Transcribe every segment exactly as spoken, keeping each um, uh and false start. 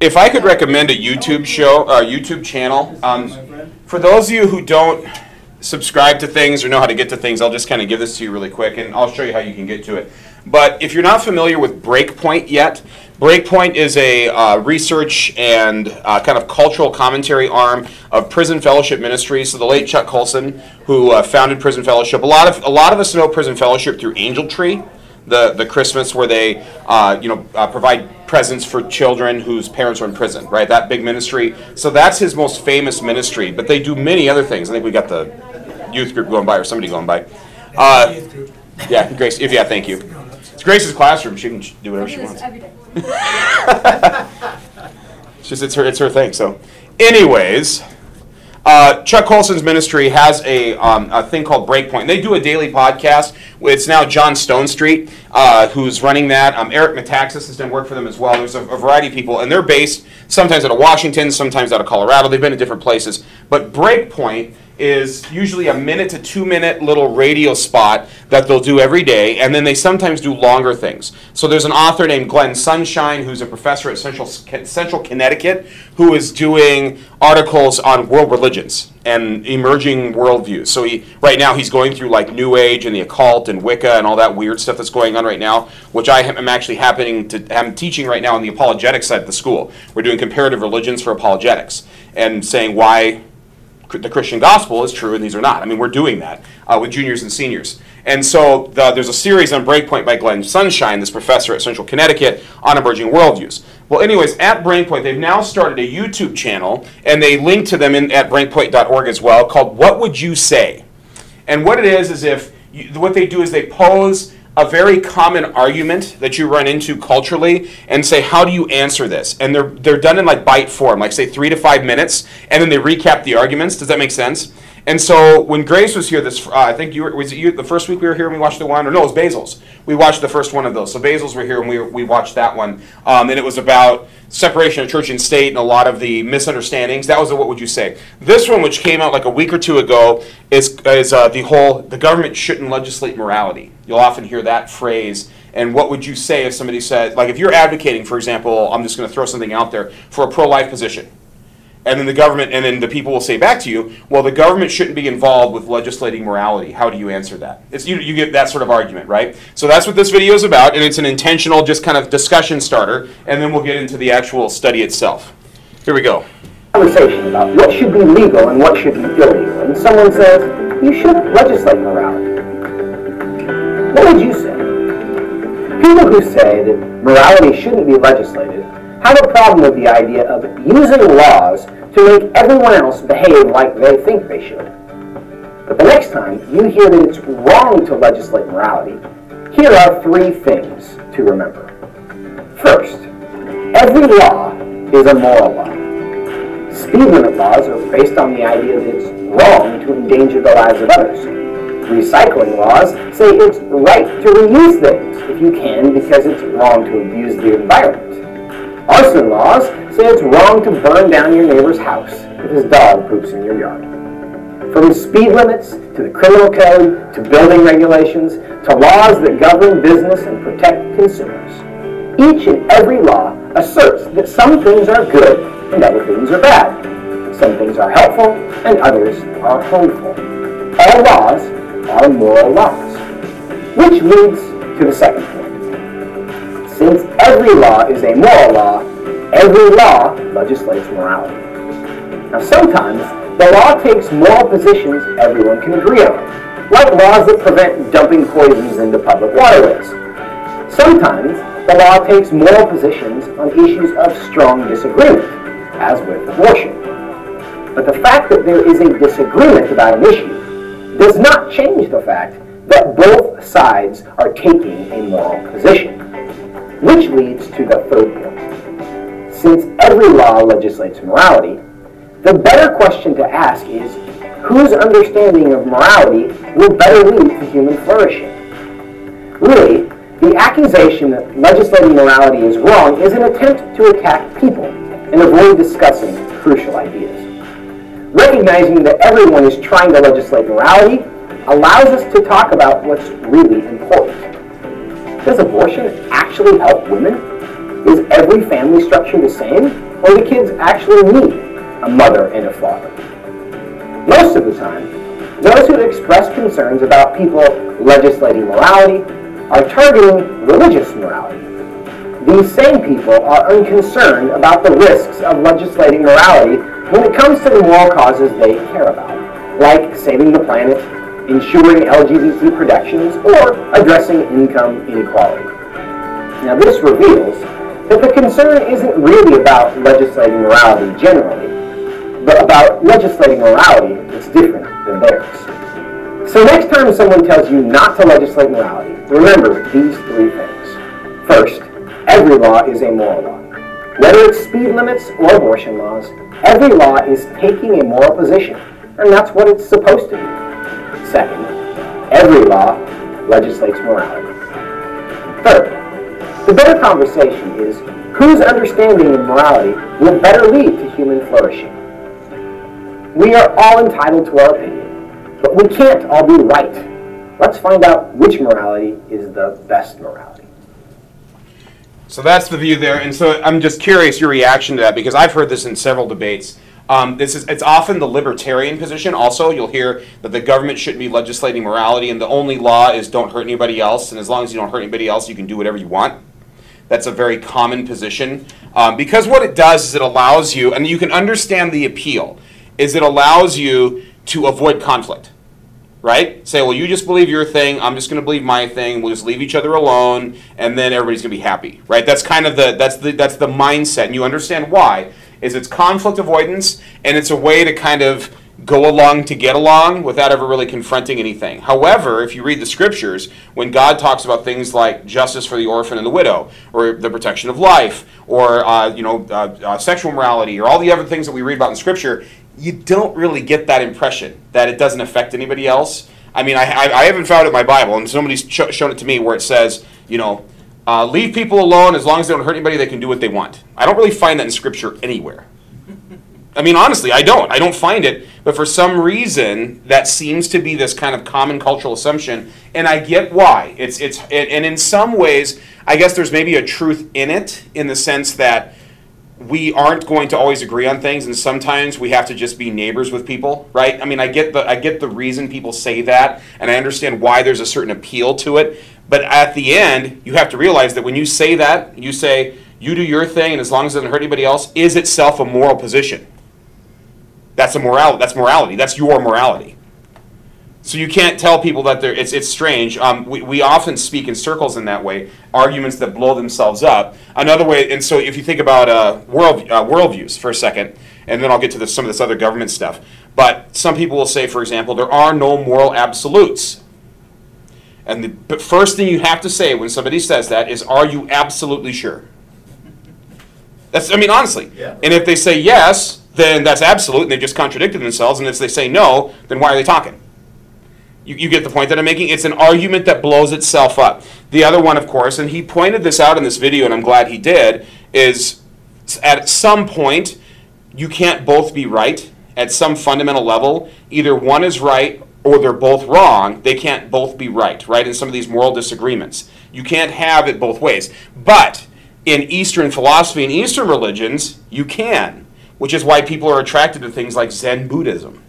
If I could recommend a YouTube show, a uh, YouTube channel, um, for those of you who don't subscribe to things or know how to get to things, I'll just kind of give this to you really quick, and I'll show you how you can get to it. But if you're not familiar with Breakpoint yet, Breakpoint is a uh, research and uh, kind of cultural commentary arm of Prison Fellowship Ministries. So the late Chuck Colson, who uh, founded Prison Fellowship, a lot of a lot of us know Prison Fellowship through Angel Tree, the the Christmas where they uh, you know uh, provide presents for children whose parents are in prison, right? That big ministry. So that's his most famous ministry. But they do many other things. I think we got the youth group going by, or somebody going by. Uh, yeah, Grace. If yeah, thank you. It's Grace's classroom. She can do whatever she wants. Every day. It's just it's her it's her thing. So, anyways, uh, Chuck Colson's ministry has a um, a thing called Breakpoint. They do a daily podcast. It's now John Stonestreet uh, who's running that. Um, Eric Metaxas has done work for them as well. There's a, a variety of people, and they're based sometimes out of Washington, sometimes out of Colorado. They've been in different places, but Breakpoint is usually a minute to two minute little radio spot that they'll do every day, and then they sometimes do longer things. So there's an author named Glenn Sunshine, who's a professor at Central Central Connecticut, who is doing articles on world religions and emerging worldviews. So he right now he's going through like New Age and the occult and Wicca and all that weird stuff that's going on right now, which I am actually happening to I'm teaching right now on the apologetics side of the school. We're doing comparative religions for apologetics and saying why the Christian gospel is true and these are not. I mean, we're doing that uh, with juniors and seniors. And so the, there's a series on Breakpoint by Glenn Sunshine, this professor at Central Connecticut, on emerging worldviews. Well, anyways, at Breakpoint, they've now started a YouTube channel, and they link to them in, at breakpoint dot org as well, called What Would You Say? And what it is is if you, what they do is they pose a very common argument that you run into culturally and say, how do you answer this? And they're they're done in like bite form, like say three to five minutes, and then they recap the arguments. Does that make sense? And so when Grace was here, this uh, I think you were, was it you, the first week we were here and we watched the one, or no, it was Basil's. We watched the first one of those. So Basil's were here and we we watched that one. Um, and it was about separation of church and state and a lot of the misunderstandings. That was a What Would You Say? This one, which came out like a week or two ago, is, is uh, the whole, the government shouldn't legislate morality. You'll often hear that phrase. And what would you say if somebody said, like if you're advocating, for example, I'm just going to throw something out there, for a pro-life position. And then the government, and then the people will say back to you, well, the government shouldn't be involved with legislating morality. How do you answer that? It's, you, you get that sort of argument, right? So that's what this video is about, and it's an intentional just kind of discussion starter, and then we'll get into the actual study itself. Here we go. Conversation about what should be legal and what should be illegal. And someone says, you shouldn't legislate morality. What would you say? People who say that morality shouldn't be legislated have a problem with the idea of using laws to make everyone else behave like they think they should. But the next time you hear that it's wrong to legislate morality, here are three things to remember. First, every law is a moral law. Speed limit laws are based on the idea that it's wrong to endanger the lives of others. Recycling laws say it's right to reuse things if you can because it's wrong to abuse the environment. Arson laws say it's wrong to burn down your neighbor's house if his dog poops in your yard. From speed limits, to the criminal code, to building regulations, to laws that govern business and protect consumers, each and every law asserts that some things are good and other things are bad. Some things are helpful and others are harmful. All laws are moral laws. Which leads to the second point. Since every law is a moral law, every law legislates morality. Now sometimes, the law takes moral positions everyone can agree on, like laws that prevent dumping poisons into public waterways. Sometimes, the law takes moral positions on issues of strong disagreement, as with abortion. But the fact that there is a disagreement about an issue does not change the fact that both sides are taking a moral position. Which leads to the third point. Since every law legislates morality, the better question to ask is, whose understanding of morality will better lead to human flourishing? Really, the accusation that legislating morality is wrong is an attempt to attack people and avoid discussing crucial ideas. Recognizing that everyone is trying to legislate morality allows us to talk about what's really important. Does abortion actually help women? Is every family structure the same? where the kids actually need a mother and a father. Most of the time, those who express concerns about people legislating morality are targeting religious morality. These same people are unconcerned about the risks of legislating morality when it comes to the moral causes they care about, like saving the planet, ensuring L G B T protections, or addressing income inequality. Now, this reveals that the concern isn't really about legislating morality generally, but about legislating morality that's different than theirs. So next time someone tells you not to legislate morality, remember these three things. First, every law is a moral law. Whether it's speed limits or abortion laws, every law is taking a moral position, and that's what it's supposed to be. Second, every law legislates morality. Third, the better conversation is whose understanding of morality will better lead to human flourishing. We are all entitled to our opinion, but we can't all be right. Let's find out which morality is the best morality. So that's the view there, and so I'm just curious your reaction to that, because I've heard this in several debates. Um, this is it's often the libertarian position also. You'll hear that the government shouldn't be legislating morality, and the only law is don't hurt anybody else, and as long as you don't hurt anybody else, you can do whatever you want. That's a very common position, um, because what it does is it allows you, and you can understand the appeal, is it allows you to avoid conflict, right? Say, well, you just believe your thing, I'm just going to believe my thing, we'll just leave each other alone, and then everybody's going to be happy, right? That's kind of the, that's the, that's the mindset, and you understand why, is it's conflict avoidance, and it's a way to kind of go along to get along without ever really confronting anything. However, if you read the scriptures, when God talks about things like justice for the orphan and the widow, or the protection of life, or uh, you know, uh, uh, sexual morality, or all the other things that we read about in scripture, you don't really get that impression that it doesn't affect anybody else. I mean, I, I, I haven't found it in my Bible, and somebody's ch- shown it to me where it says, you know, uh, leave people alone, as long as they don't hurt anybody, they can do what they want. I don't really find that in Scripture anywhere. I mean, honestly, I don't. I don't find it, but for some reason, that seems to be this kind of common cultural assumption, and I get why. It's it's it, and in some ways, I guess there's maybe a truth in it, in the sense that we aren't going to always agree on things, and sometimes we have to just be neighbors with people, right? I mean, I get the I get the reason people say that, and I understand why there's a certain appeal to it, but at the end, you have to realize that when you say that, you say, you do your thing, and as long as it doesn't hurt anybody else, is itself a moral position. That's a morality. That's morality. That's your morality. So you can't tell people that they're, it's it's strange. Um, we, we often speak in circles in that way, arguments that blow themselves up. Another way, and so if you think about uh, world uh, worldviews for a second, and then I'll get to this, some of this other government stuff, but some people will say, for example, there are no moral absolutes. And the but first thing you have to say when somebody says that is, are you absolutely sure? That's, I mean, honestly. Yeah. And if they say yes, then that's absolute, and they just contradicted themselves, and if they say no, then why are they talking? You, you get the point that I'm making? It's an argument that blows itself up. The other one, of course, and he pointed this out in this video, and I'm glad he did, is at some point, you can't both be right at some fundamental level. Either one is right or they're both wrong. They can't both be right, right, in some of these moral disagreements. You can't have it both ways. But in Eastern philosophy and Eastern religions, you can, which is why people are attracted to things like Zen Buddhism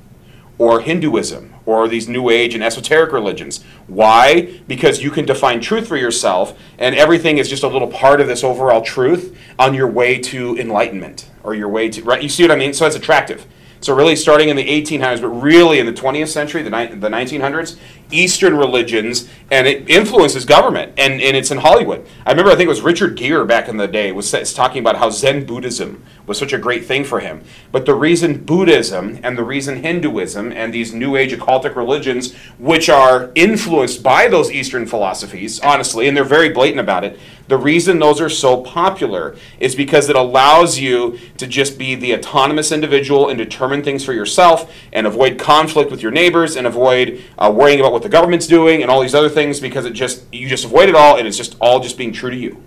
or Hinduism, or these New Age and esoteric religions. Why? Because you can define truth for yourself, and everything is just a little part of this overall truth on your way to enlightenment, or your way to, right? You see what I mean? So it's attractive. So really starting in the eighteen hundreds, but really in the twentieth century, the, ni- the nineteen hundreds, Eastern religions, and it influences government, and, and it's in Hollywood. I remember, I think it was Richard Gere back in the day was talking about how Zen Buddhism was such a great thing for him. But the reason Buddhism and the reason Hinduism and these New Age occultic religions, which are influenced by those Eastern philosophies, honestly, and they're very blatant about it, the reason those are so popular is because it allows you to just be the autonomous individual and determine things for yourself and avoid conflict with your neighbors and avoid uh, worrying about what the government's doing and all these other things, because it just you just avoid it all, and it's just all just being true to you.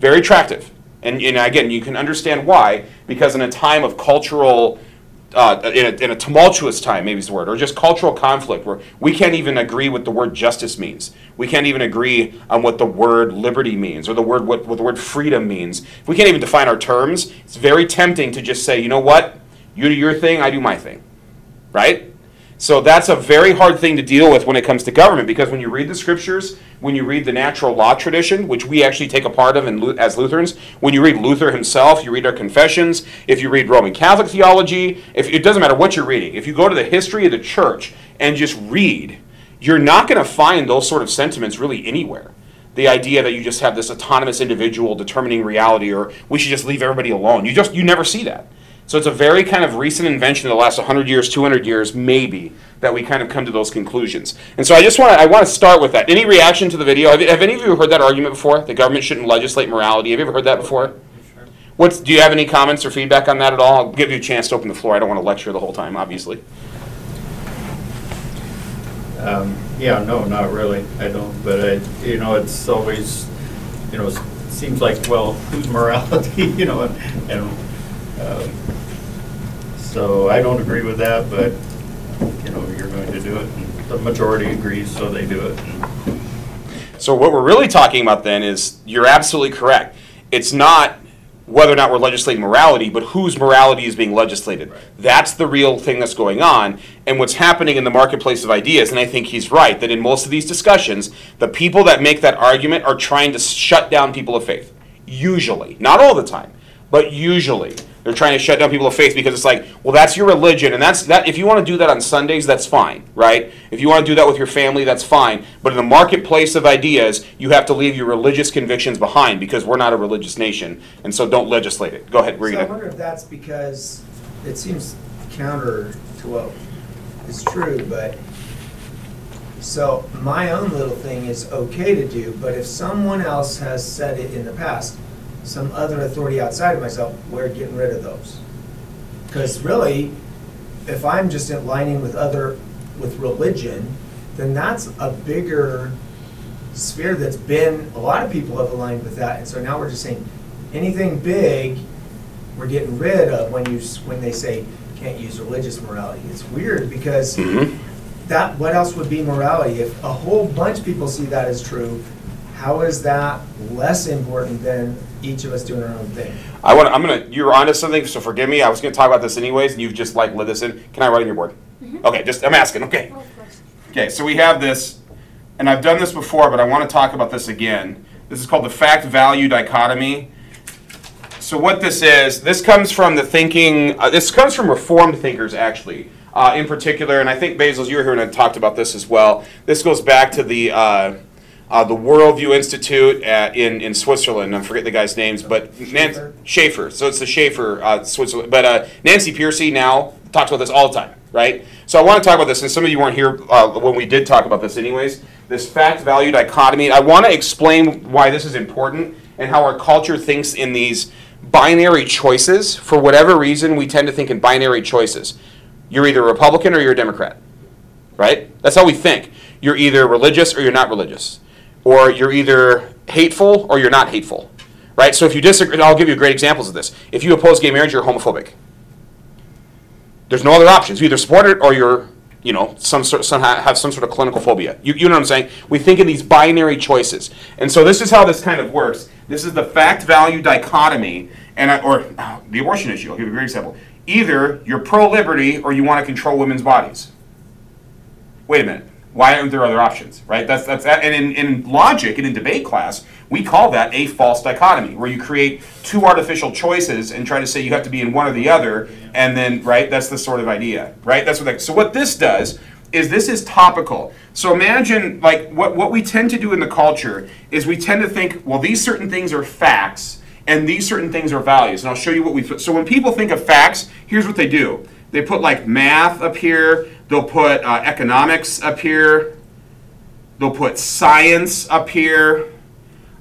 Very attractive. And, and again, you can understand why, because in a time of cultural uh, in, a, in a tumultuous time, maybe is the word, or just cultural conflict where we can't even agree what the word justice means. We can't even agree on what the word liberty means or the word what, what the word freedom means. If we can't even define our terms, it's very tempting to just say, you know what, you do your thing, I do my thing, right? So that's a very hard thing to deal with when it comes to government, because when you read the scriptures, when you read the natural law tradition, which we actually take a part of in, as Lutherans, when you read Luther himself, you read our confessions, if you read Roman Catholic theology, if, it doesn't matter what you're reading. If you go to the history of the church and just read, you're not going to find those sort of sentiments really anywhere. The idea that you just have this autonomous individual determining reality, or we should just leave everybody alone. You just you never see that. So it's a very kind of recent invention in the last one hundred years, two hundred years, maybe, that we kind of come to those conclusions. And so I just want to, I want to start with that. Any reaction to the video? Have, have any of you heard that argument before? The government shouldn't legislate morality. Have you ever heard that before? Sure. What's, do you have any comments or feedback on that at all? I'll give you a chance to open the floor. I don't want to lecture the whole time, obviously. Um, yeah, no, not really. I don't. But, I, you know, it's always, you know, it seems like, well, whose morality, you know, and, and Uh, so I don't agree with that, but you know, you're going to do it. And the majority agrees, so they do it. So what we're really talking about then is, you're absolutely correct. It's not whether or not we're legislating morality, but whose morality is being legislated. Right. That's the real thing that's going on, and what's happening in the marketplace of ideas. And I think he's right, that in most of these discussions, the people that make that argument are trying to shut down people of faith. Usually. Not all the time, but usually. They're trying to shut down people of faith because it's like, well, that's your religion, and that's that. If you want to do that on Sundays, that's fine, right? If you want to do that with your family, that's fine. But in the marketplace of ideas, you have to leave your religious convictions behind, because we're not a religious nation, and so don't legislate it. Go ahead, Rita. So I wonder if that's because it seems counter to what is true, but so my own little thing is okay to do, but if someone else has said it in the past, some other authority outside of myself, we're getting rid of those. Because really, if I'm just aligning with other, with religion, then that's a bigger sphere that's been, a lot of people have aligned with that, and so now we're just saying, anything big, we're getting rid of when you when they say, can't use religious morality. It's weird, because mm-hmm. that, what else would be morality? If a whole bunch of people see that as true, how is that less important than each of us doing our own thing? I want. I'm gonna. You're onto something, so forgive me. I was gonna talk about this anyways, and you've just like let this in. Can I write on your board? Mm-hmm. Okay. Just I'm asking. Okay. Okay. So we have this, and I've done this before, but I want to talk about this again. This is called the fact-value dichotomy. So what this is, this comes from the thinking. Uh, this comes from Reformed thinkers, actually, uh, in particular. And I think Basil, you were here and I talked about this as well. This goes back to the. Uh, Uh, the Worldview Institute at, in, in Switzerland. I forget the guy's names, but Schaefer. Nan- Schaefer. So it's the Schaefer, uh, Switzerland. But uh, Nancy Piercy now talks about this all the time, right? So I want to talk about this, and some of you weren't here uh, when we did talk about this anyways, this fact-value dichotomy. I want to explain why this is important and how our culture thinks in these binary choices. For whatever reason, we tend to think in binary choices. You're either a Republican or you're a Democrat, right? That's how we think. You're either religious or you're not religious. Or you're either hateful or you're not hateful, right? So if you disagree, I'll give you great examples of this. If you oppose gay marriage, you're homophobic. There's no other options. You either support it or you're, you know, some sort, some have some sort of clinical phobia. You, you know what I'm saying? We think in these binary choices. And so this is how this kind of works. This is the fact-value dichotomy, and I, or oh, the abortion issue. I'll give you a great example. Either you're pro-liberty or you want to control women's bodies. Wait a minute. Why aren't there other options, right? That's that's that. And in, in logic and in debate class, we call that a false dichotomy, where you create two artificial choices and try to say you have to be in one or the other, and then, right, that's the sort of idea, right? That's what. That, so what this does is this is topical. So imagine, like, what, what we tend to do in the culture is we tend to think, well, these certain things are facts, and these certain things are values. And I'll show you what we put. So when people think of facts, here's what they do. They put, like, math up here. They'll put uh, economics up here. They'll put science up here.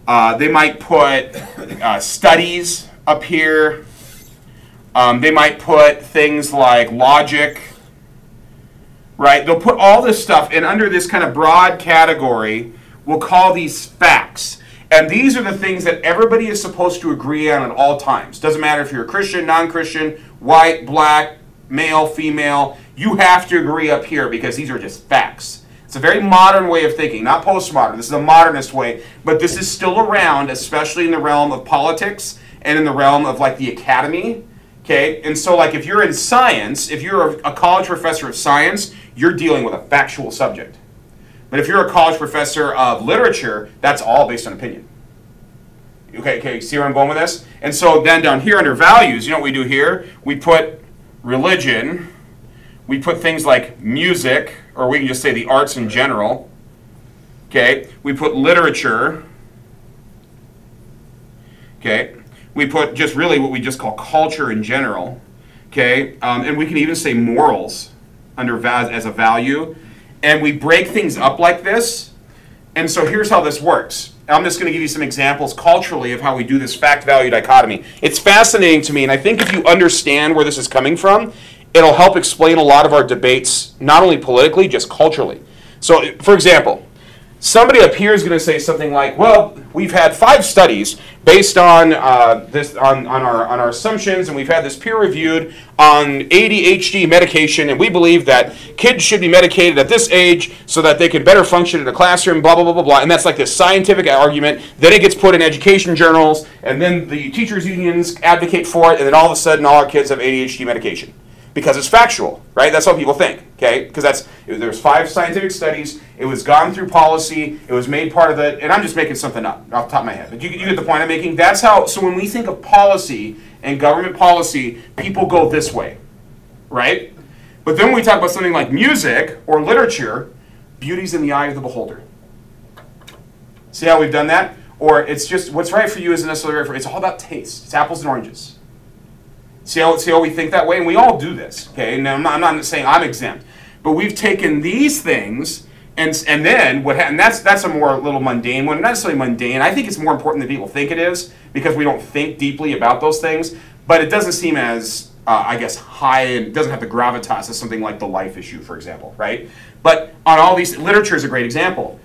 Uh, they might put uh, studies up here. Um, they might put things like logic, right? They'll put all this stuff, and under this kind of broad category, we'll call these facts. And these are the things that everybody is supposed to agree on at all times. Doesn't matter if you're a Christian, non-Christian, white, black, male, female, you have to agree up here because these are just facts. It's a very modern way of thinking, not postmodern. This is a modernist way, but this is still around, especially in the realm of politics and in the realm of like the academy. Okay, and so like if you're in science, if you're a, a college professor of science, you're dealing with a factual subject. But if you're a college professor of literature, that's all based on opinion. Okay, okay, see where I'm going with this? And so then down here under values, you know what we do here? We put religion, we put things like music, or we can just say the arts in general. Okay, we put literature. Okay. We put just really what we just call culture in general, okay? Um, and we can even say morals under va- as a value. And we break things up like this. And so here's how this works. I'm just going to give you some examples culturally of how we do this fact-value dichotomy. It's fascinating to me, and I think if you understand where this is coming from, it'll help explain a lot of our debates, not only politically, just culturally. So, for example, somebody up here is going to say something like, well, we've had five studies based on uh, this on, on our on our assumptions, and we've had this peer reviewed on A D H D medication, and we believe that kids should be medicated at this age so that they can better function in a classroom, blah, blah, blah, blah, blah. And that's like this scientific argument. Then it gets put in education journals, and then the teachers' unions advocate for it, and then all of a sudden all our kids have A D H D medication. Because it's factual, right? That's what people think, okay? Because that's there's five scientific studies. It was gone through policy. It was made part of the, and I'm just making something up off the top of my head. But you, you get the point I'm making. That's how, so when we think of policy and government policy, people go this way, right? But then when we talk about something like music or literature, beauty's in the eye of the beholder. See how we've done that? Or it's just, what's right for you isn't necessarily right for you. It's all about taste. It's apples and oranges. See how, see how we think that way? And we all do this, okay? Now, I'm not, I'm not saying I'm exempt. But we've taken these things, and and then, what? Ha- and that's that's a more little mundane one. Not necessarily mundane. I think it's more important than people think it is, because we don't think deeply about those things. But it doesn't seem as, uh, I guess, high, and it doesn't have the gravitas as something like the life issue, for example, right? But on all these, literature is a great example.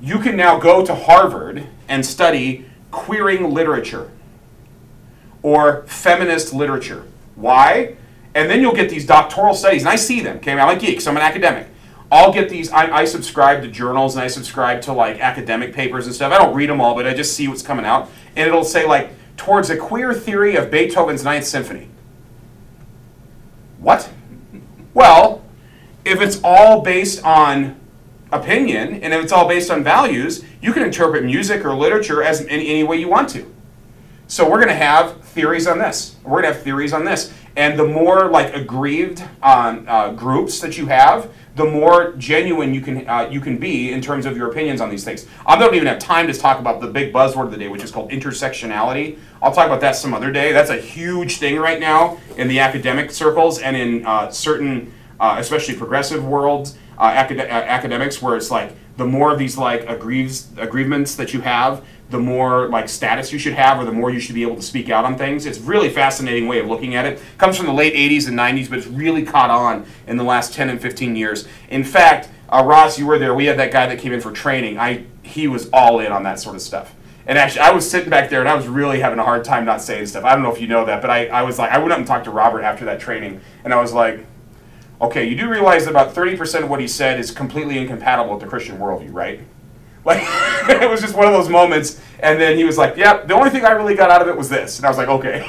You can now go to Harvard and study queering literature, or feminist literature. Why? And then you'll get these doctoral studies, and I see them, okay? I'm a geek, so I'm an academic. I'll get these, I, I subscribe to journals, and I subscribe to like academic papers and stuff. I don't read them all, but I just see what's coming out. And it'll say like, towards a queer theory of Beethoven's Ninth Symphony. What? Well, if it's all based on opinion, and if it's all based on values, you can interpret music or literature as in any way you want to. So we're going to have theories on this. We're going to have theories on this. And the more like aggrieved um, uh, groups that you have, the more genuine you can uh, you can be in terms of your opinions on these things. I don't even have time to talk about the big buzzword of the day, which is called intersectionality. I'll talk about that some other day. That's a huge thing right now in the academic circles and in uh, certain, uh, especially progressive worlds, uh, acad- uh, academics, where it's like the more of these like aggrieves, aggrievements that you have, the more like status you should have, or the more you should be able to speak out on things. It's really fascinating way of looking at it. Comes from the late eighties and nineties, but it's really caught on in the last ten and fifteen years. In fact, uh, Ross, you were there. We had that guy that came in for training. I he was all in on that sort of stuff. And actually, I was sitting back there, and I was really having a hard time not saying stuff. I don't know if you know that, but I, I was like, I went up and talked to Robert after that training, and I was like, okay, you do realize that about thirty percent of what he said is completely incompatible with the Christian worldview, right? Like, it was just one of those moments, and then he was like, yep, the only thing I really got out of it was this. And I was like, okay.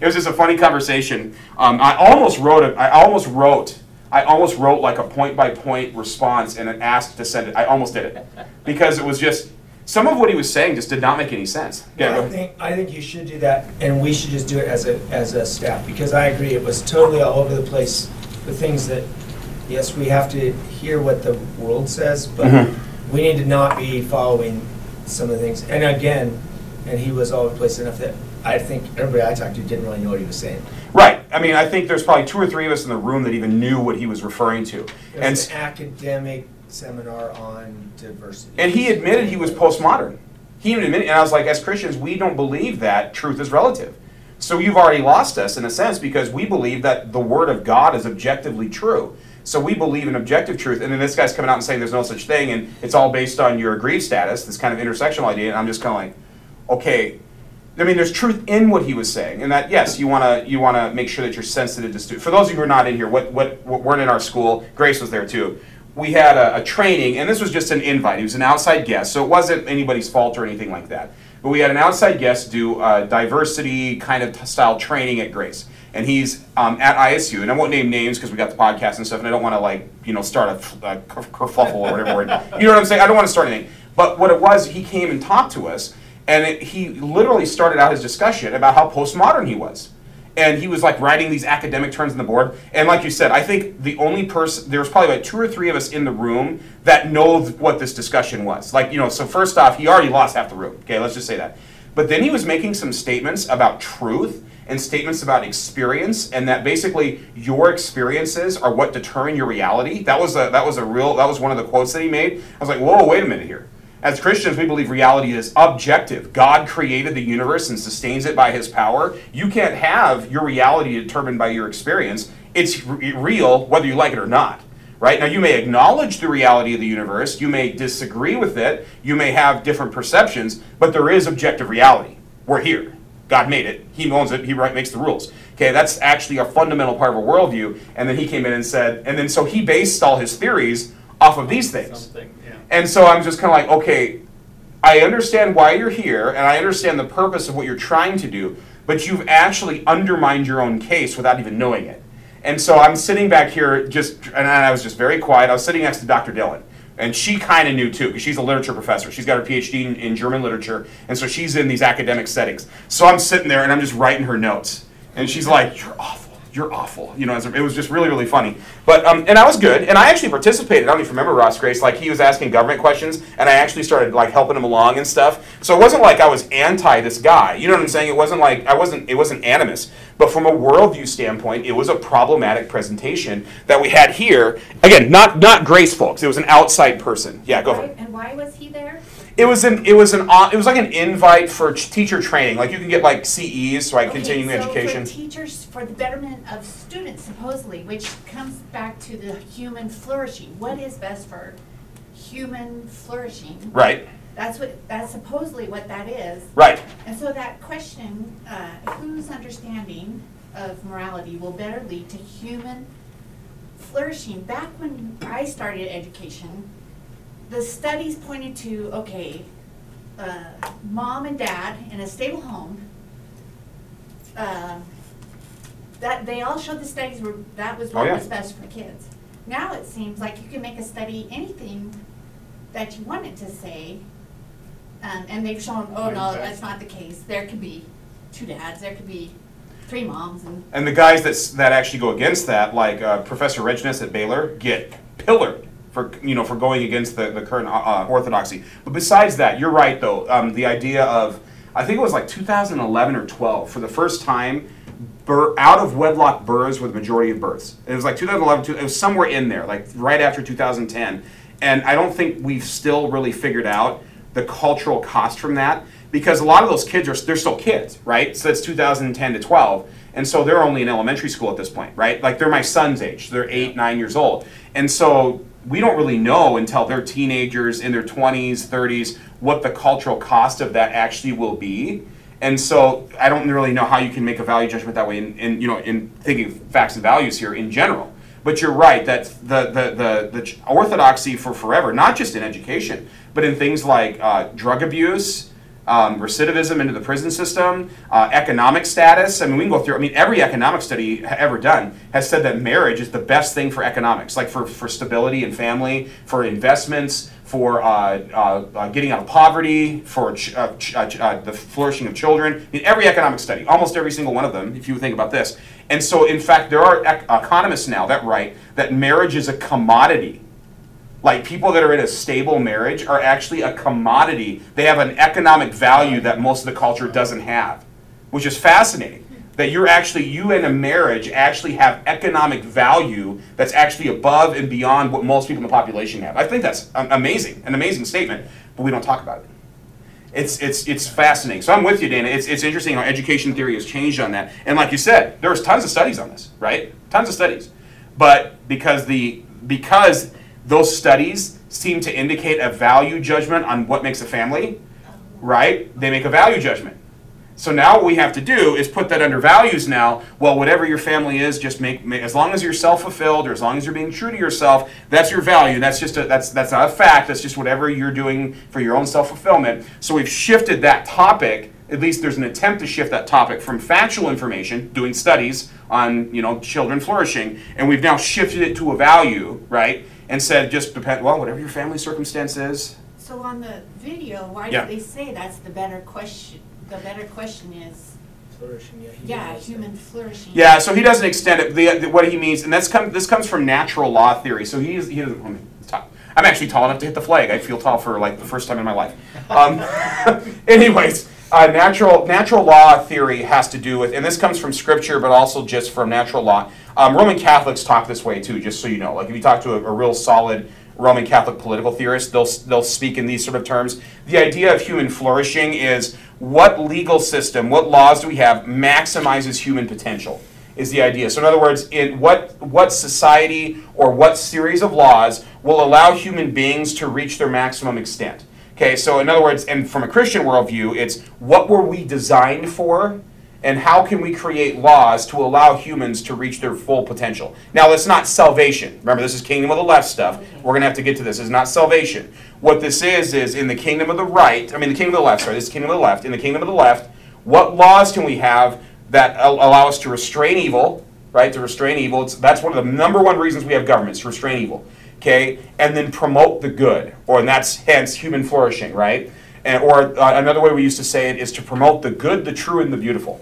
It was just a funny conversation. Um, I almost wrote a, I almost wrote, I almost wrote like a point-by-point response and then asked to send it. I almost did it. Because it was just, some of what he was saying just did not make any sense. Yeah, well, I think I think you should do that, and we should just do it as a as a staff, because I agree, it was totally all over the place. The things that, yes, we have to hear what the world says, but... Mm-hmm. We need to not be following some of the things. And again, and he was all over the place enough that I think everybody I talked to didn't really know what he was saying. Right. I mean, I think there's probably two or three of us in the room that even knew what he was referring to. It was an academic seminar on diversity. And he admitted he was postmodern. He even admitted, and I was like, as Christians, we don't believe that truth is relative. So you've already lost us in a sense, because we believe that the Word of God is objectively true. So we believe in objective truth, and then this guy's coming out and saying there's no such thing, and it's all based on your aggrieved status, this kind of intersectional idea, and I'm just kind of like, okay, I mean, there's truth in what he was saying, and that, yes, you want to you want to make sure that you're sensitive to students. For those of you who are not in here, what, what, what weren't in our school, Grace was there too. We had a, a training, and this was just an invite. He was an outside guest, so it wasn't anybody's fault or anything like that. But we had an outside guest do uh, diversity kind of t- style training at Grace. And he's um, at I S U, and I won't name names because we got the podcast and stuff, and I don't want to, like, you know, start a, a kerfuffle or whatever word. You know what I'm saying? I don't want to start anything. But what it was, he came and talked to us, and it, he literally started out his discussion about how postmodern he was. And he was, like, writing these academic terms on the board. And like you said, I think the only person, there was probably like two or three of us in the room that know th- what this discussion was. Like, you know, so first off, he already lost half the room. Okay, let's just say that. But then he was making some statements about truth and statements about experience, and that basically your experiences are what determine your reality. That was a, that was a real, that was one of the quotes that he made. I was like, whoa, wait a minute here. As Christians, we believe reality is objective. God created the universe and sustains it by his power. You can't have your reality determined by your experience. It's re- real whether you like it or not. Right? Now, you may acknowledge the reality of the universe. You may disagree with it. You may have different perceptions, but there is objective reality. We're here. God made it. He owns it. He makes the rules. Okay, that's actually a fundamental part of our worldview. And then he came in and said, and then so he based all his theories off of these things. Yeah. And so I'm just kind of like, okay, I understand why you're here, and I understand the purpose of what you're trying to do, but you've actually undermined your own case without even knowing it. And so I'm sitting back here, just, and I was just very quiet. I was sitting next to Doctor Dillon. And she kind of knew, too, because she's a literature professor. She's got her P H D in, in German literature, and so she's in these academic settings. So I'm sitting there, and I'm just writing her notes. And she's like, you're awful. You're awful. You know, it was just really, really funny. But um, and I was good, and I actually participated. I don't even remember Ross Grace. Like, he was asking government questions, and I actually started, like, helping him along and stuff. So it wasn't like I was anti this guy. You know what I'm saying? It wasn't like I wasn't. It wasn't animus. But from a worldview standpoint, it was a problematic presentation that we had here. Again, not not Grace, folks. It was an outside person. Yeah, go for it. And why was he there? It was an it was an it was like an invite for teacher training. Like, you can get like C Es, like okay, continuing so education. For teachers, for the betterment of students, supposedly, which comes back to the human flourishing. What is best for human flourishing? Right. That's what that's supposedly what that is. Right. And so that question, uh, whose understanding of morality will better lead to human flourishing? Back when I started education, the studies pointed to, okay, uh, mom and dad in a stable home, uh, that they all showed the studies were that was what oh, yeah. was best for kids. Now it seems like you can make a study anything that you wanted to say, um, and they've shown, oh no, that's not the case. There could be two dads, there could be three moms. And, and the guys that, that actually go against that, like uh, Professor Regness at Baylor, get pillared. For, you know, for going against the, the current uh, orthodoxy. But besides that, you're right, though. Um, the idea of, I think it was like two thousand eleven or twelve, for the first time, bur- out-of-wedlock births were the majority of births. It was like two thousand eleven, it was somewhere in there, like right after two thousand ten. And I don't think we've still really figured out the cultural cost from that, because a lot of those kids, are they're still kids, right? So that's two thousand ten to twelve. And so they're only in elementary school at this point, right? Like, they're my son's age. They're eight, nine years old. And so we don't really know until they're teenagers in their twenties, thirties, what the cultural cost of that actually will be. And so I don't really know how you can make a value judgment that way in, in you know, in thinking facts and values here in general. But you're right that the the the, the orthodoxy for forever, not just in education, but in things like uh, drug abuse, Um, recidivism into the prison system, uh, economic status. I mean, we can go through, I mean, every economic study ever done has said that marriage is the best thing for economics, like for, for stability and family, for investments, for uh, uh, uh, getting out of poverty, for ch- uh, ch- uh, ch- uh, the flourishing of children. I mean, every economic study, almost every single one of them, if you think about this. And so, in fact, there are ec- economists now that write that marriage is a commodity. Like, people that are in a stable marriage are actually a commodity. They have an economic value that most of the culture doesn't have, which is fascinating. That you're actually, you and a marriage actually have economic value that's actually above and beyond what most people in the population have. I think that's amazing, an amazing statement, but we don't talk about it. It's it's it's fascinating. So I'm with you, Dana. It's it's interesting how education theory has changed on that. And like you said, there's tons of studies on this, right? Tons of studies. But because the, because... those studies seem to indicate a value judgment on what makes a family, right? They make a value judgment. So now what we have to do is put that under values now. Well, whatever your family is, just make, make as long as you're self-fulfilled or as long as you're being true to yourself, that's your value. That's just a, that's that's not a fact. That's just whatever you're doing for your own self-fulfillment. So we've shifted that topic. At least there's an attempt to shift that topic from factual information, doing studies on, you know, children flourishing, and we've now shifted it to a value, right? And said just depend, well, whatever your family circumstance is. So on the video, why yeah. do they say that's the better question? The better question is flourishing. Yeah, he yeah human flourishing. Yeah, so he doesn't extend it. The, the, what he means, and that's come, this comes from natural law theory. So he is, he doesn't. Let me talk. I'm actually tall enough to hit the flag. I feel tall for like the first time in my life. Um, anyways, uh, natural natural law theory has to do with, and this comes from scripture, but also just from natural law. Um, Roman Catholics talk this way too, just so you know. Like if you talk to a, a real solid Roman Catholic political theorists, they'll they'll speak in these sort of terms. The idea of human flourishing is what legal system, what laws do we have maximizes human potential, is the idea. So in other words, in what what society or what series of laws will allow human beings to reach their maximum extent. Okay, so in other words, and from a Christian worldview, it's what were we designed for? And how can we create laws to allow humans to reach their full potential? Now, that's not salvation. Remember, this is kingdom of the left stuff. We're going to have to get to this. It's not salvation. What this is, is in the kingdom of the right, I mean, the kingdom of the left, sorry, this is kingdom of the left. In the kingdom of the left, what laws can we have that allow us to restrain evil, right, to restrain evil? It's, that's one of the number one reasons we have governments, to restrain evil, okay? And then promote the good, or and that's hence human flourishing, right? And, or uh, another way we used to say it is to promote the good, the true, and the beautiful.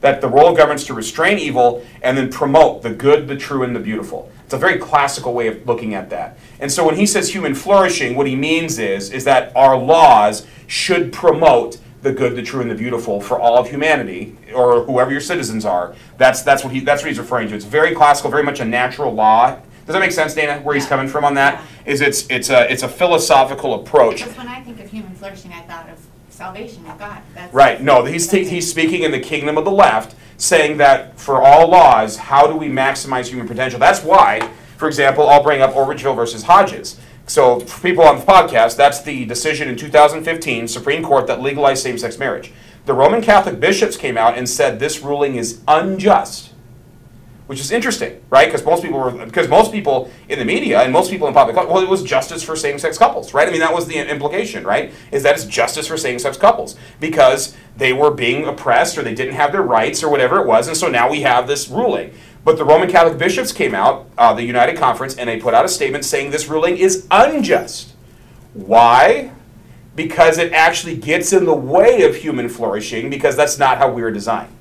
That the role of government is to restrain evil and then promote the good, the true, and the beautiful. It's a very classical way of looking at that. And so when he says human flourishing, what he means is, is that our laws should promote the good, the true, and the beautiful for all of humanity, or whoever your citizens are. That's that's what he that's what he's referring to. It's very classical, very much a natural law. Does that make sense, Dana, where he's coming from on that? Is it's it's a it's a philosophical approach. Because when I think of human flourishing, I thought of salvation of God. That's right. No, he's t- he's speaking in the kingdom of the left, saying that for all laws, how do we maximize human potential? That's why, for example, I'll bring up Obergefell versus Hodges. So for people on the podcast, that's the decision in two thousand fifteen, Supreme Court, that legalized same-sex marriage. The Roman Catholic bishops came out and said this ruling is unjust. Which is interesting, right? Because most people were, because most people in the media and most people in public, well, it was justice for same-sex couples, right? I mean, that was the implication, right? Is that it's justice for same-sex couples because they were being oppressed or they didn't have their rights or whatever it was, and so now we have this ruling. But the Roman Catholic bishops came out, uh, the United Conference, and they put out a statement saying this ruling is unjust. Why? Because it actually gets in the way of human flourishing, because that's not how we were designed.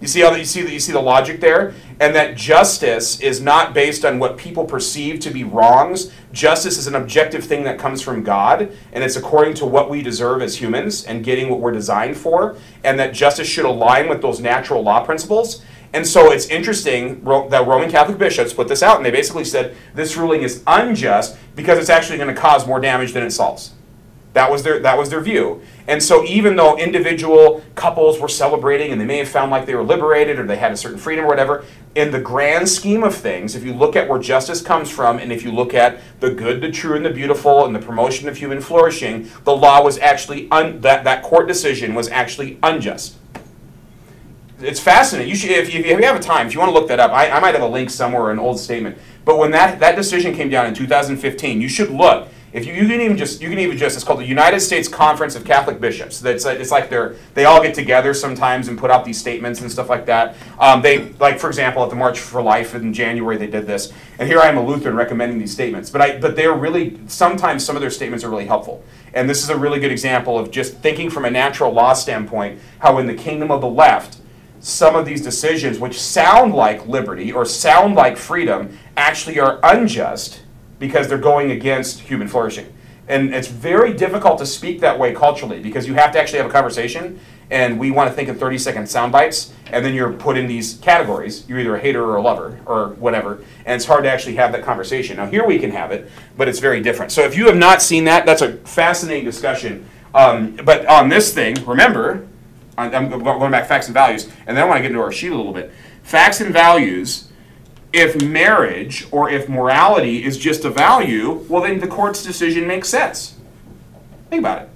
You see how the, you see the, you see the logic there? And that justice is not based on what people perceive to be wrongs. Justice is an objective thing that comes from God, and it's according to what we deserve as humans and getting what we're designed for, and that justice should align with those natural law principles. And so it's interesting that Roman Catholic bishops put this out, and they basically said this ruling is unjust because it's actually going to cause more damage than it solves. That was their that was their view. And so even though individual couples were celebrating and they may have found like they were liberated or they had a certain freedom or whatever, in the grand scheme of things, if you look at where justice comes from and if you look at the good, the true, and the beautiful and the promotion of human flourishing, the law was actually, un- that, that court decision was actually unjust. It's fascinating. You should, if you, if you have a time, if you want to look that up, I, I might have a link somewhere or an old statement. But when that, that decision came down in two thousand fifteen, you should look. If you, you can even just you can even just it's called the United States Conference of Catholic Bishops. That's it's like they're they all get together sometimes and put out these statements and stuff like that. Um, they like for example at the March for Life in January they did this. And here I am a Lutheran recommending these statements, but I but they're really sometimes some of their statements are really helpful. And this is a really good example of just thinking from a natural law standpoint how in the kingdom of the left some of these decisions which sound like liberty or sound like freedom actually are unjust. Because they're going against human flourishing. And it's very difficult to speak that way culturally because you have to actually have a conversation and we want to think in thirty-second sound bites and then you're put in these categories. You're either a hater or a lover or whatever, and it's hard to actually have that conversation. Now here we can have it, but it's very different. So if you have not seen that, that's a fascinating discussion. Um, but on this thing, remember, I'm going back facts and values, and then I want to get into our sheet a little bit. Facts and values. If marriage or if morality is just a value, well, then the court's decision makes sense. Think about it.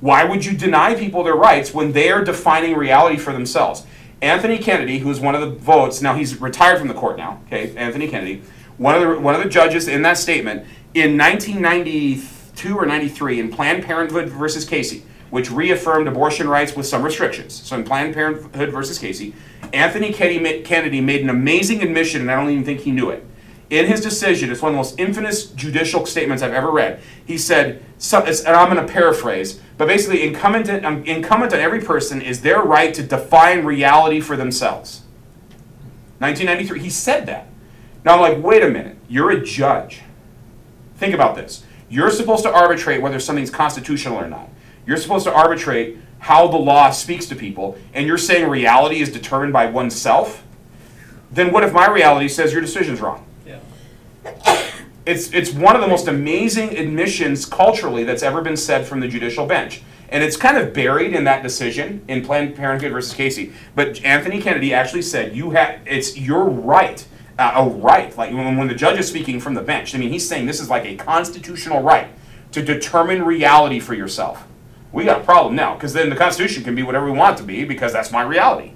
Why would you deny people their rights when they are defining reality for themselves? Anthony Kennedy, who was one of the votes, now he's retired from the court now, okay, Anthony Kennedy, one of the one of the judges in that statement, in nineteen ninety-two or ninety-three, in Planned Parenthood versus Casey, which reaffirmed abortion rights with some restrictions. So in Planned Parenthood versus Casey, Anthony Kennedy made an amazing admission, and I don't even think he knew it. In his decision, it's one of the most infamous judicial statements I've ever read. He said, and I'm going to paraphrase, but basically incumbent, incumbent on every person is their right to define reality for themselves. nineteen ninety-three, he said that. Now I'm like, wait a minute, you're a judge. Think about this. You're supposed to arbitrate whether something's constitutional or not. You're supposed to arbitrate how the law speaks to people, and you're saying reality is determined by oneself? Then what if my reality says your decision's wrong? It's it's one of the most amazing admissions culturally that's ever been said from the judicial bench. And it's kind of buried in that decision in Planned Parenthood versus Casey. But Anthony Kennedy actually said, you have it's your right, uh, a right. Like when, when the judge is speaking from the bench, I mean, he's saying this is like a constitutional right to determine reality for yourself. We got a problem now, because then the Constitution can be whatever we want it to be, because that's my reality.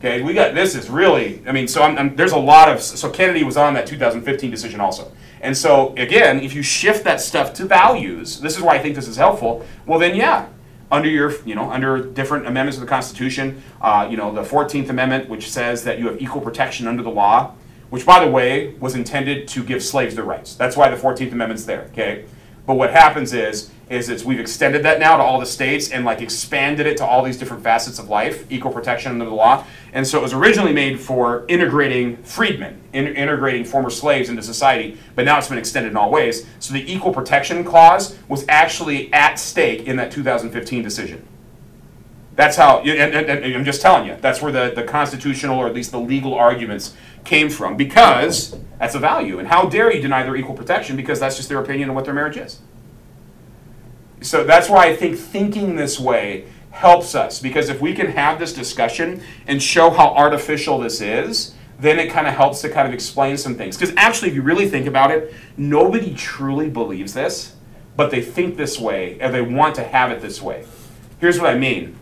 Okay, we got, this is really, I mean, so I'm, I'm, there's a lot of, so Kennedy was on that two thousand fifteen decision also. And so, again, if you shift that stuff to values, this is why I think this is helpful, well then, yeah, under your, you know, under different amendments of the Constitution, uh, you know, the fourteenth Amendment, which says that you have equal protection under the law, which, by the way, was intended to give slaves their rights. That's why the fourteenth Amendment's there, okay? But what happens is, is it's, we've extended that now to all the states and like expanded it to all these different facets of life, equal protection under the law. And so it was originally made for integrating freedmen, in, integrating former slaves into society, but now it's been extended in all ways. So the equal protection clause was actually at stake in that two thousand fifteen decision. That's how, and, and, and I'm just telling you, that's where the, the constitutional or at least the legal arguments came from, because that's a value. And how dare you deny their equal protection, because that's just their opinion on what their marriage is. So that's why I think thinking this way helps us, because if we can have this discussion and show how artificial this is, then it kind of helps to kind of explain some things. Because actually, if you really think about it, nobody truly believes this, but they think this way, and they want to have it this way. Here's what I mean.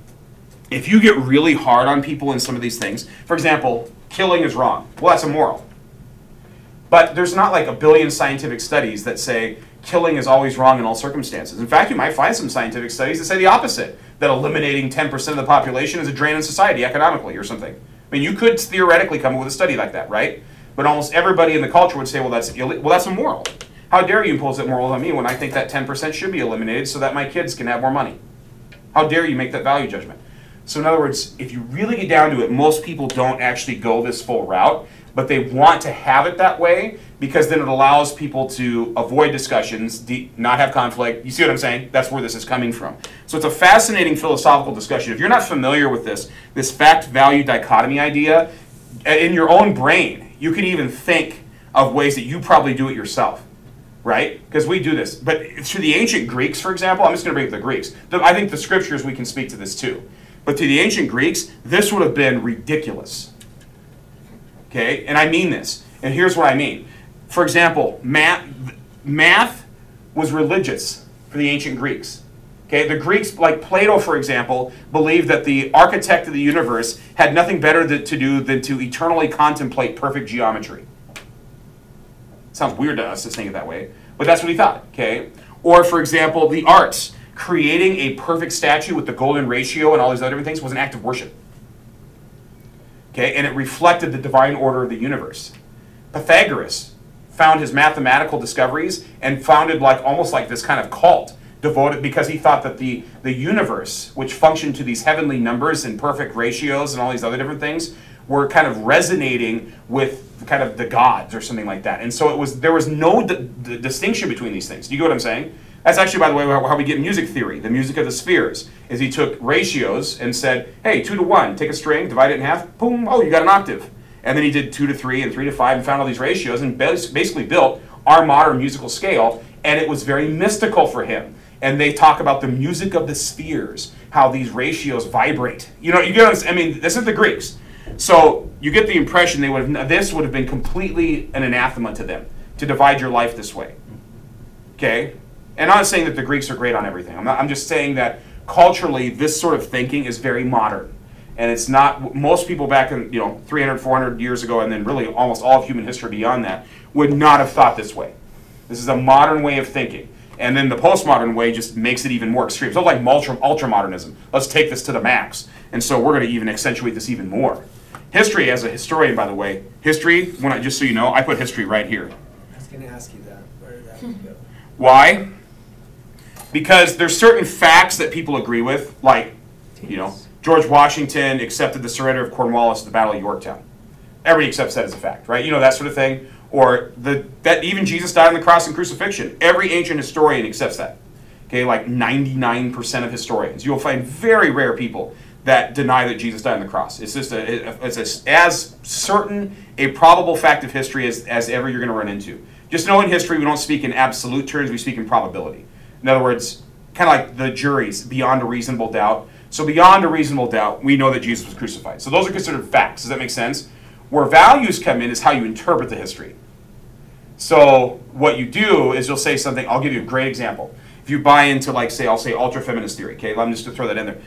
If you get really hard on people in some of these things, for example, killing is wrong. Well, that's immoral. But there's not like a billion scientific studies that say killing is always wrong in all circumstances. In fact, you might find some scientific studies that say the opposite, that eliminating ten percent of the population is a drain on society economically or something. I mean, you could theoretically come up with a study like that, right? But almost everybody in the culture would say, well, that's illi- well, that's immoral. How dare you impose that moral on me when I think that ten percent should be eliminated so that my kids can have more money? How dare you make that value judgment? So in other words, if you really get down to it, most people don't actually go this full route, but they want to have it that way because then it allows people to avoid discussions, de- not have conflict. You see what I'm saying? That's where this is coming from. So it's a fascinating philosophical discussion. If you're not familiar with this, this fact-value dichotomy idea, in your own brain, you can even think of ways that you probably do it yourself, right? Because we do this. But to the ancient Greeks, for example, I'm just going to bring up the Greeks. I think the scriptures, we can speak to this too. But to the ancient Greeks, this would have been ridiculous. Okay? And I mean this. And here's what I mean. For example, math, math was religious for the ancient Greeks. Okay? The Greeks, like Plato, for example, believed that the architect of the universe had nothing better to do than to eternally contemplate perfect geometry. Sounds weird to us to think it that way, but that's what he thought. Okay? Or, for example, the arts. Creating a perfect statue with the golden ratio and all these other things was an act of worship. Okay, and it reflected the divine order of the universe. Pythagoras found his mathematical discoveries and founded like almost like this kind of cult devoted, because he thought that the, the universe, which functioned to these heavenly numbers and perfect ratios and all these other different things, were kind of resonating with kind of the gods or something like that. And so it was there was no d- d- distinction between these things. Do you get what I'm saying? That's actually, by the way, how we get music theory, the music of the spheres, is he took ratios and said, hey, two to one, take a string, divide it in half, boom, oh, you got an octave. And then he did two to three and three to five and found all these ratios and basically built our modern musical scale, and it was very mystical for him. And they talk about the music of the spheres, how these ratios vibrate. You know, you get what I'm saying? I mean, this is the Greeks. So you get the impression they would have, this would have been completely an anathema to them, to divide your life this way. Okay? And I'm not saying that the Greeks are great on everything. I'm, not, I'm just saying that culturally, this sort of thinking is very modern. And it's not, most people back in, you know, three hundred, four hundred years ago, and then really almost all of human history beyond that, would not have thought this way. This is a modern way of thinking. And then the postmodern way just makes it even more extreme. So like ultra, ultramodernism. Let's take this to the max. And so we're going to even accentuate this even more. History, as a historian, by the way, history, when I, just so you know, I put history right here. I was going to ask you that. Where did that go? Why? Because there's certain facts that people agree with, like, you know, George Washington accepted the surrender of Cornwallis at the Battle of Yorktown. Everybody accepts that as a fact, right? You know, that sort of thing. Or the, that even Jesus died on the cross and crucifixion. Every ancient historian accepts that. Okay, like ninety-nine percent of historians. You'll find very rare people that deny that Jesus died on the cross. It's just a, it's a, as certain a probable fact of history as, as ever you're going to run into. Just know in history we don't speak in absolute terms, we speak in probability. In other words, kind of like the juries, beyond a reasonable doubt. So beyond a reasonable doubt, we know that Jesus was crucified. So those are considered facts. Does that make sense? Where values come in is how you interpret the history. So what you do is you'll say something. I'll give you a great example. If you buy into, like, say, I'll say ultra-feminist theory. Okay, I'm just going to throw that in there.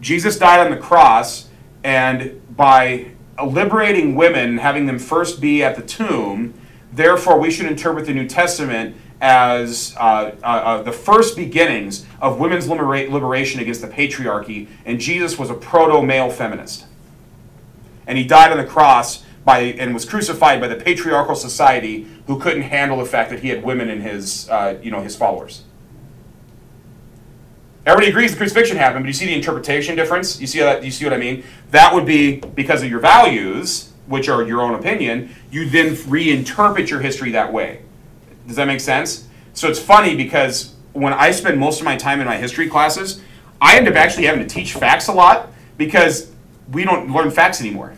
Jesus died on the cross, and by liberating women, having them first be at the tomb, therefore we should interpret the New Testament as uh, uh, uh, the first beginnings of women's libera- liberation against the patriarchy, and Jesus was a proto-male feminist. And he died on the cross by and was crucified by the patriarchal society who couldn't handle the fact that he had women in his, uh, you know, his followers. Everybody agrees the crucifixion happened, but you see the interpretation difference? You see that? You see what I mean? That would be because of your values, which are your own opinion, you then reinterpret your history that way. Does that make sense? So it's funny because when I spend most of my time in my history classes, I end up actually having to teach facts a lot because we don't learn facts anymore.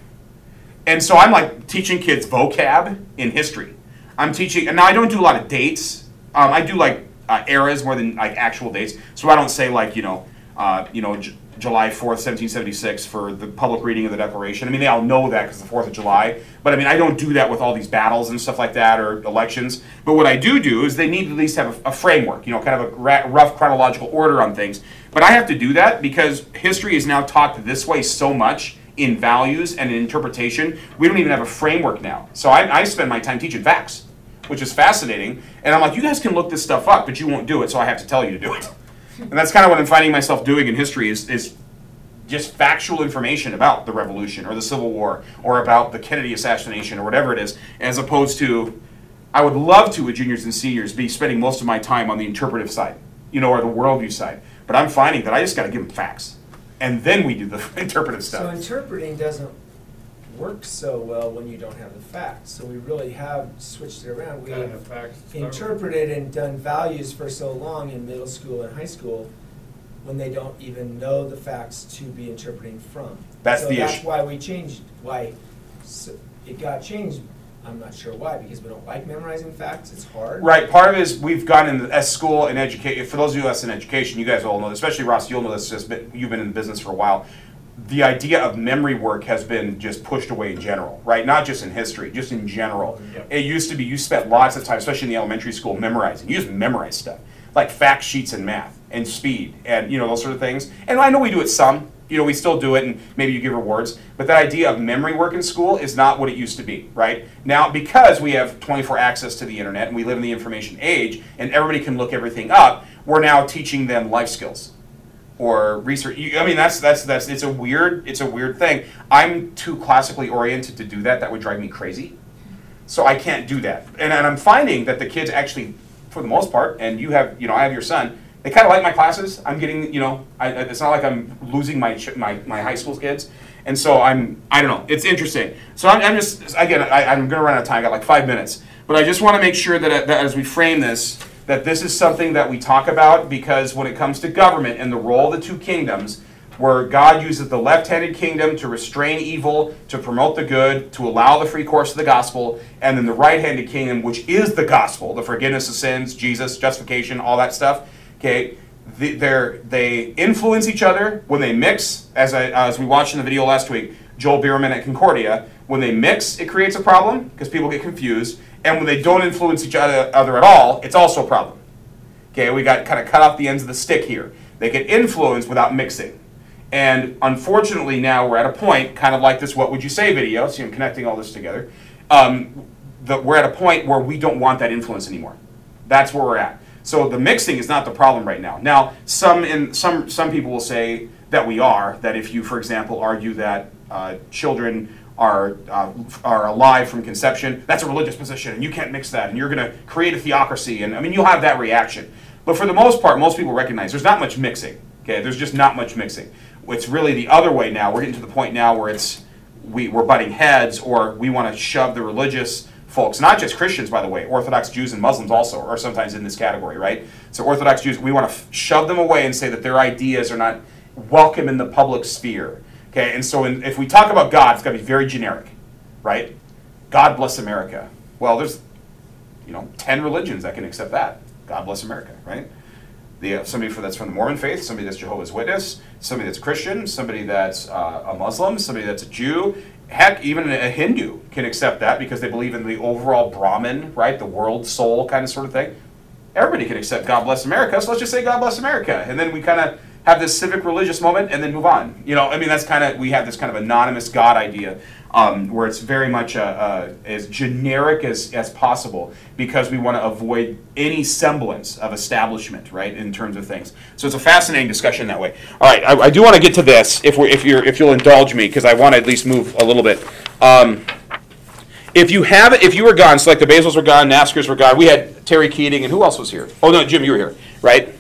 And so I'm like teaching kids vocab in history. I'm teaching, and now I don't do a lot of dates. Um, I do like uh, eras more than like actual dates. So I don't say like, you know, uh, you know, J- July fourth, seventeen seventy-six for the public reading of the Declaration. I mean, they all know that because it's the fourth of July. But I mean, I don't do that with all these battles and stuff like that or elections. But what I do do is they need to at least have a, a framework, you know, kind of a ra- rough chronological order on things. But I have to do that because history is now taught this way so much in values and in interpretation. We don't even have a framework now. So I, I spend my time teaching facts, which is fascinating. And I'm like, you guys can look this stuff up, but you won't do it, so I have to tell you to do it. And that's kind of what I'm finding myself doing in history is, is just factual information about the Revolution or the Civil War or about the Kennedy assassination or whatever it is, as opposed to, I would love to, with juniors and seniors, be spending most of my time on the interpretive side, you know, or the worldview side. But I'm finding that I just got to give them facts. And then we do the interpretive stuff. So interpreting doesn't work so well when you don't have the facts. So we really have switched it around. We have interpreted and done values for so long in middle school and high school when they don't even know the facts to be interpreting from. That's the issue. That's why we changed, why it got changed. I'm not sure why, because we don't like memorizing facts. It's hard. Right. Part of it is we've gotten in as school and education. For those of us in education, you guys all know, especially Ross, you'll know this, just you've been in the business for a while. The idea of memory work has been just pushed away in general, right? Not just in history, just in general. Yep. It used to be you spent lots of time, especially in the elementary school, memorizing. You just memorize stuff, like fact sheets and math and speed and, you know, those sort of things. And I know we do it some. You know, we still do it, and maybe you give rewards. But that idea of memory work in school is not what it used to be, right? Now, because we have twenty-four access to the internet and we live in the information age and everybody can look everything up, we're now teaching them life skills. Or research. I mean, that's that's that's. It's a weird. It's a weird thing. I'm too classically oriented to do that. That would drive me crazy. So I can't do that. And, and I'm finding that the kids actually, for the most part, and you have, you know, I have your son. They kind of like my classes. I'm getting, you know, I, it's not like I'm losing my my my high school kids. And so I'm. I don't know. It's interesting. So I'm, I'm just again. I, I'm going to run out of time. I got like five minutes. But I just want to make sure that, that as we frame this, that this is something that we talk about, because when it comes to government and the role of the two kingdoms, where God uses the left-handed kingdom to restrain evil, to promote the good, to allow the free course of the gospel, and then the right-handed kingdom, which is the gospel, the forgiveness of sins, Jesus, justification, all that stuff, okay, they they influence each other when they mix, as, I, as we watched in the video last week, Joel Bierman at Concordia. When they mix, it creates a problem because people get confused. And when they don't influence each other, other at all, it's also a problem. Okay, we got kind of cut off the ends of the stick here. They could influence without mixing. And unfortunately now we're at a point, kind of like this What Would You Say video, see I'm connecting all this together, um, that we're at a point where we don't want that influence anymore. That's where we're at. So the mixing is not the problem right now. Now, some in, some some people will say that we are, that if you, for example, argue that uh, children are uh, are alive from conception, that's a religious position, and you can't mix that, and you're going to create a theocracy, and I mean, you'll have that reaction. But for the most part, most people recognize there's not much mixing. Okay, there's just not much mixing. It's really the other way now. We're getting to the point now where it's we, we're butting heads, or we want to shove the religious folks, not just Christians, by the way, Orthodox Jews and Muslims also are sometimes in this category, right? So Orthodox Jews, we want to f- shove them away and say that their ideas are not welcome in the public sphere, okay? And so in, if we talk about God, it's got to be very generic, right? God bless America. Well, there's, you know, ten religions that can accept that. God bless America, right? The, uh, somebody for, that's from the Mormon faith, somebody that's Jehovah's Witness, somebody that's Christian, somebody that's uh, a Muslim, somebody that's a Jew. Heck, even a Hindu can accept that because they believe in the overall Brahman, right? The world soul kind of sort of thing. Everybody can accept God bless America, so let's just say God bless America. And then we kind of have this civic religious moment and then move on. You know, I mean, that's kind of, we have this kind of anonymous God idea um, where it's very much uh, uh, as generic as, as possible because we want to avoid any semblance of establishment, right, in terms of things. So it's a fascinating discussion that way. All right, I, I do want to get to this, if, we're, if, you're, if you'll indulge me, because I want to at least move a little bit. Um, if you have, if you were gone, so like the Basils were gone, Naskers were gone, we had Terry Keating, and who else was here? Oh, no, Jim, you were here, right?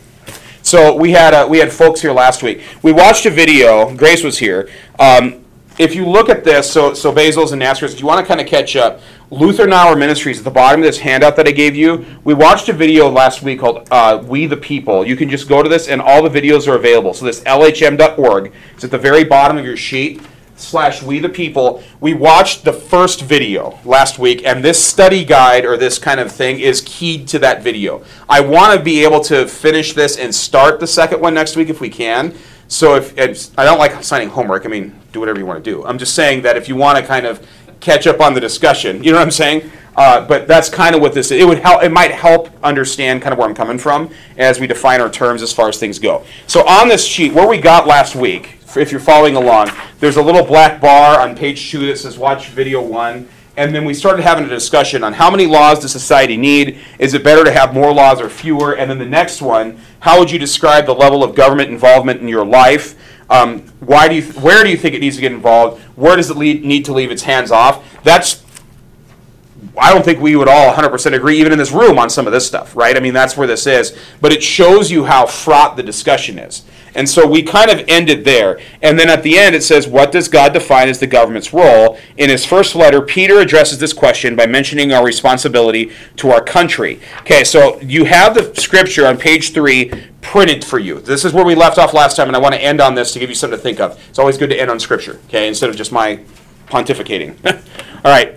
So we had uh, we had folks here last week. We watched a video. Grace was here. Um, if you look at this, so so Basil's and Nasker's, if you want to kind of catch up, Lutheran Hour Ministries, at the bottom of this handout that I gave you, we watched a video last week called uh, We the People. You can just go to this, and all the videos are available. So this L H M dot org, it's at the very bottom of your sheet, slash We the People. We watched the first video last week, and this study guide or this kind of thing is keyed to that video. I want to be able to finish this and start the second one next week if we can. So if, if I don't like signing homework, I mean, do whatever you want to do. I'm just saying that if you want to kind of catch up on the discussion, you know what I'm saying? Uh, but that's kind of what this is. It would help. It might help understand kind of where I'm coming from as we define our terms as far as things go. So on this sheet, where we got last week, if you're following along, there's a little black bar on page two that says watch video one, and then we started having a discussion on how many laws does society need, is it better to have more laws or fewer, and then the next one, how would you describe the level of government involvement in your life, um, why do you, th- where do you think it needs to get involved, where does it lead, need to leave its hands off? That's, I don't think we would all one hundred percent agree even in this room on some of this stuff, right? I mean, that's where this is, but it shows you how fraught the discussion is. And so we kind of ended there. And then at the end it says, what does God define as the government's role? In his first letter, Peter addresses this question by mentioning our responsibility to our country. Okay, so you have the scripture on page three printed for you. This is where we left off last time, and I want to end on this to give you something to think of. It's always good to end on scripture, okay, instead of just my pontificating. All right,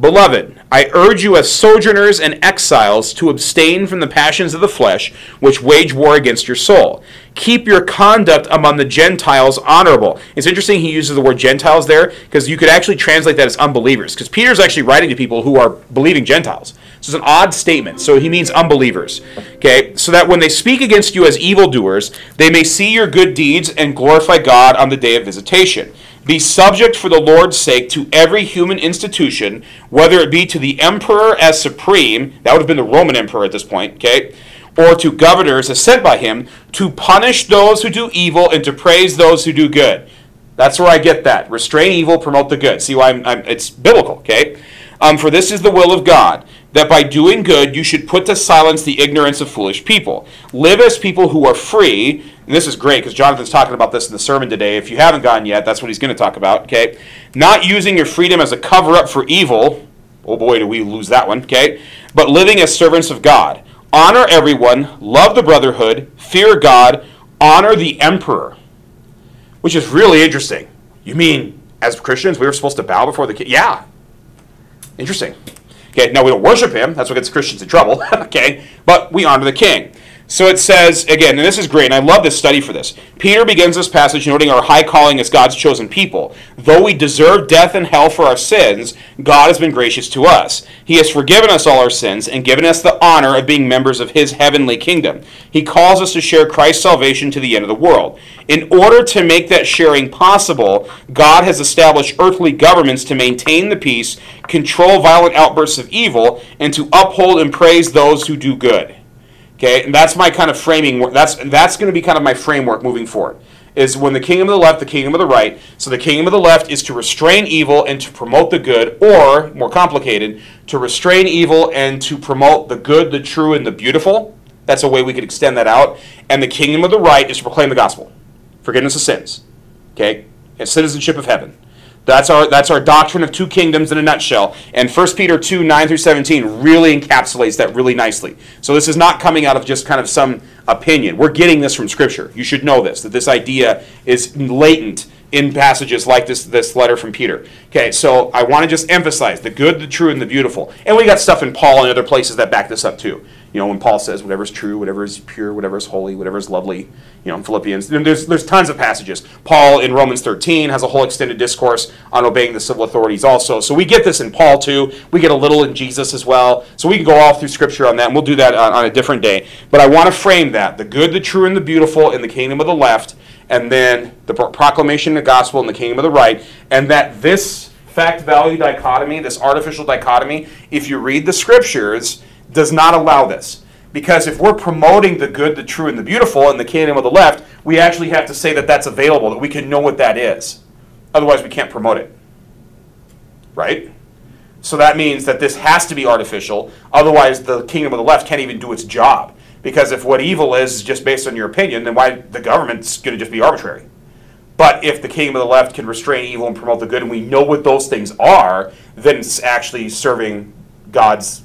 Beloved, I urge you as sojourners and exiles to abstain from the passions of the flesh, which wage war against your soul. Keep your conduct among the Gentiles honorable. It's interesting he uses the word Gentiles there, because you could actually translate that as unbelievers, because Peter's actually writing to people who are believing Gentiles. So it's an odd statement, so he means unbelievers. Okay, so that when they speak against you as evildoers, they may see your good deeds and glorify God on the day of visitation. Be subject for the Lord's sake to every human institution, whether it be to the emperor as supreme, that would have been the Roman emperor at this point, okay, or to governors as sent by him, to punish those who do evil and to praise those who do good. That's where I get that. Restrain evil, promote the good. See why I'm, I'm, it's biblical, okay? Um, for this is the will of God, that by doing good you should put to silence the ignorance of foolish people. Live as people who are free, and this is great because Jonathan's talking about this in the sermon today. If you haven't gone yet, that's what he's going to talk about, okay? Not using your freedom as a cover-up for evil, oh boy, do we lose that one, okay? But living as servants of God. Honor everyone, love the brotherhood, fear God, honor the emperor, which is really interesting. You mean, as Christians, we were supposed to bow before the king? Yeah. Interesting. Okay, now we don't worship him. That's what gets Christians in trouble. Okay, but we honor the king. So it says, again, and this is great, and I love this study for this. Peter begins this passage noting our high calling as God's chosen people. Though we deserve death and hell for our sins, God has been gracious to us. He has forgiven us all our sins and given us the honor of being members of his heavenly kingdom. He calls us to share Christ's salvation to the end of the world. In order to make that sharing possible, God has established earthly governments to maintain the peace, control violent outbursts of evil, and to uphold and praise those who do good. Okay, and that's my kind of framing. That's that's going to be kind of my framework moving forward. Is when the kingdom of the left, the kingdom of the right. So the kingdom of the left is to restrain evil and to promote the good, or more complicated, to restrain evil and to promote the good, the true, and the beautiful. That's a way we could extend that out. And the kingdom of the right is to proclaim the gospel, forgiveness of sins, okay, and citizenship of heaven. That's our that's our doctrine of two kingdoms in a nutshell. And First Peter two, nine through seventeen really encapsulates that really nicely. So this is not coming out of just kind of some opinion. We're getting this from Scripture. You should know this, that this idea is latent in passages like this, this letter from Peter. Okay, so I want to just emphasize the good, the true, and the beautiful. And we got stuff in Paul and other places that back this up too. You know, when Paul says whatever is true, whatever is pure, whatever is holy, whatever is lovely, you know, in Philippians, there's there's tons of passages. Paul in Romans thirteen has a whole extended discourse on obeying the civil authorities also. So we get this in Paul too. We get a little in Jesus as well. So we can go all through Scripture on that, and we'll do that on, on a different day. But I want to frame that, the good, the true, and the beautiful in the kingdom of the left, and then the pro- proclamation of the gospel in the kingdom of the right, and that this fact-value dichotomy, this artificial dichotomy, if you read the Scriptures, does not allow this. Because if we're promoting the good, the true, and the beautiful in the kingdom of the left, we actually have to say that that's available, that we can know what that is. Otherwise, we can't promote it. Right? So that means that this has to be artificial. Otherwise, the kingdom of the left can't even do its job. Because if what evil is is just based on your opinion, then why the government's going to just be arbitrary. But if the kingdom of the left can restrain evil and promote the good, and we know what those things are, then it's actually serving God's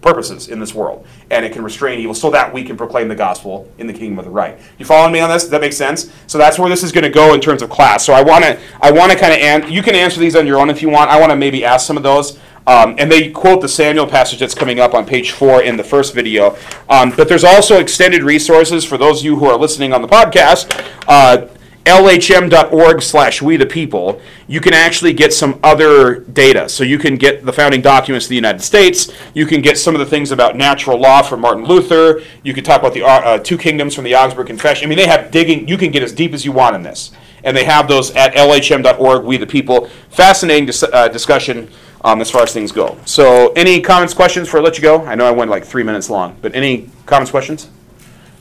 purposes in this world, and it can restrain evil so that we can proclaim the gospel in the kingdom of the right. You following me on this? Does that make sense? So that's where this is going to go in terms of class. So I want to I want to kind of an- you can answer these on your own if you want. I want to maybe ask some of those. Um, and they quote the Samuel passage that's coming up on page four in the first video. Um, but there's also extended resources for those of you who are listening on the podcast. Uh, L H M dot org slash we the people, you can actually get some other data. So you can get the founding documents of the United States. You can get some of the things about natural law from Martin Luther. You can talk about the uh, two kingdoms from the Augsburg Confession. I mean, they have digging. You can get as deep as you want in this. And they have those at L H M dot org, we the people. Fascinating dis- uh, discussion um, as far as things go. So any comments, questions before I let you go? I know I went like three minutes long, but any comments, questions?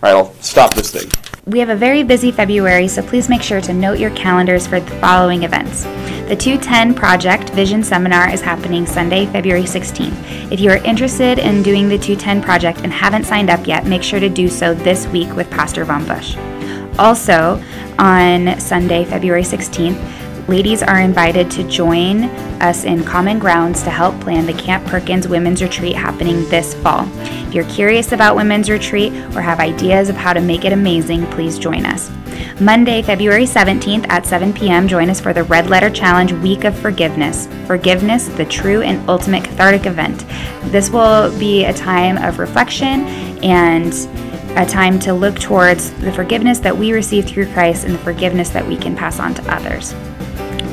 All right, I'll stop this thing. We have a very busy February, so please make sure to note your calendars for the following events. The two ten Project Vision Seminar is happening Sunday, February sixteenth. If you are interested in doing the two ten Project and haven't signed up yet, make sure to do so this week with Pastor Von Busch. Also, on Sunday, February sixteenth, ladies are invited to join us in Common Grounds to help plan the Camp Perkins Women's Retreat happening this fall. If you're curious about Women's Retreat or have ideas of how to make it amazing, please join us. Monday, February seventeenth at seven p.m., join us for the Red Letter Challenge Week of Forgiveness. Forgiveness, the true and ultimate cathartic event. This will be a time of reflection and a time to look towards the forgiveness that we receive through Christ and the forgiveness that we can pass on to others.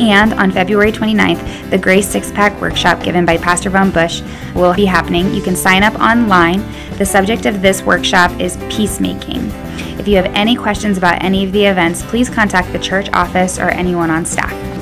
And on February twenty-ninth, the Grace Six-Pack Workshop given by Pastor Von Busch will be happening. You can sign up online. The subject of this workshop is peacemaking. If you have any questions about any of the events, please contact the church office or anyone on staff.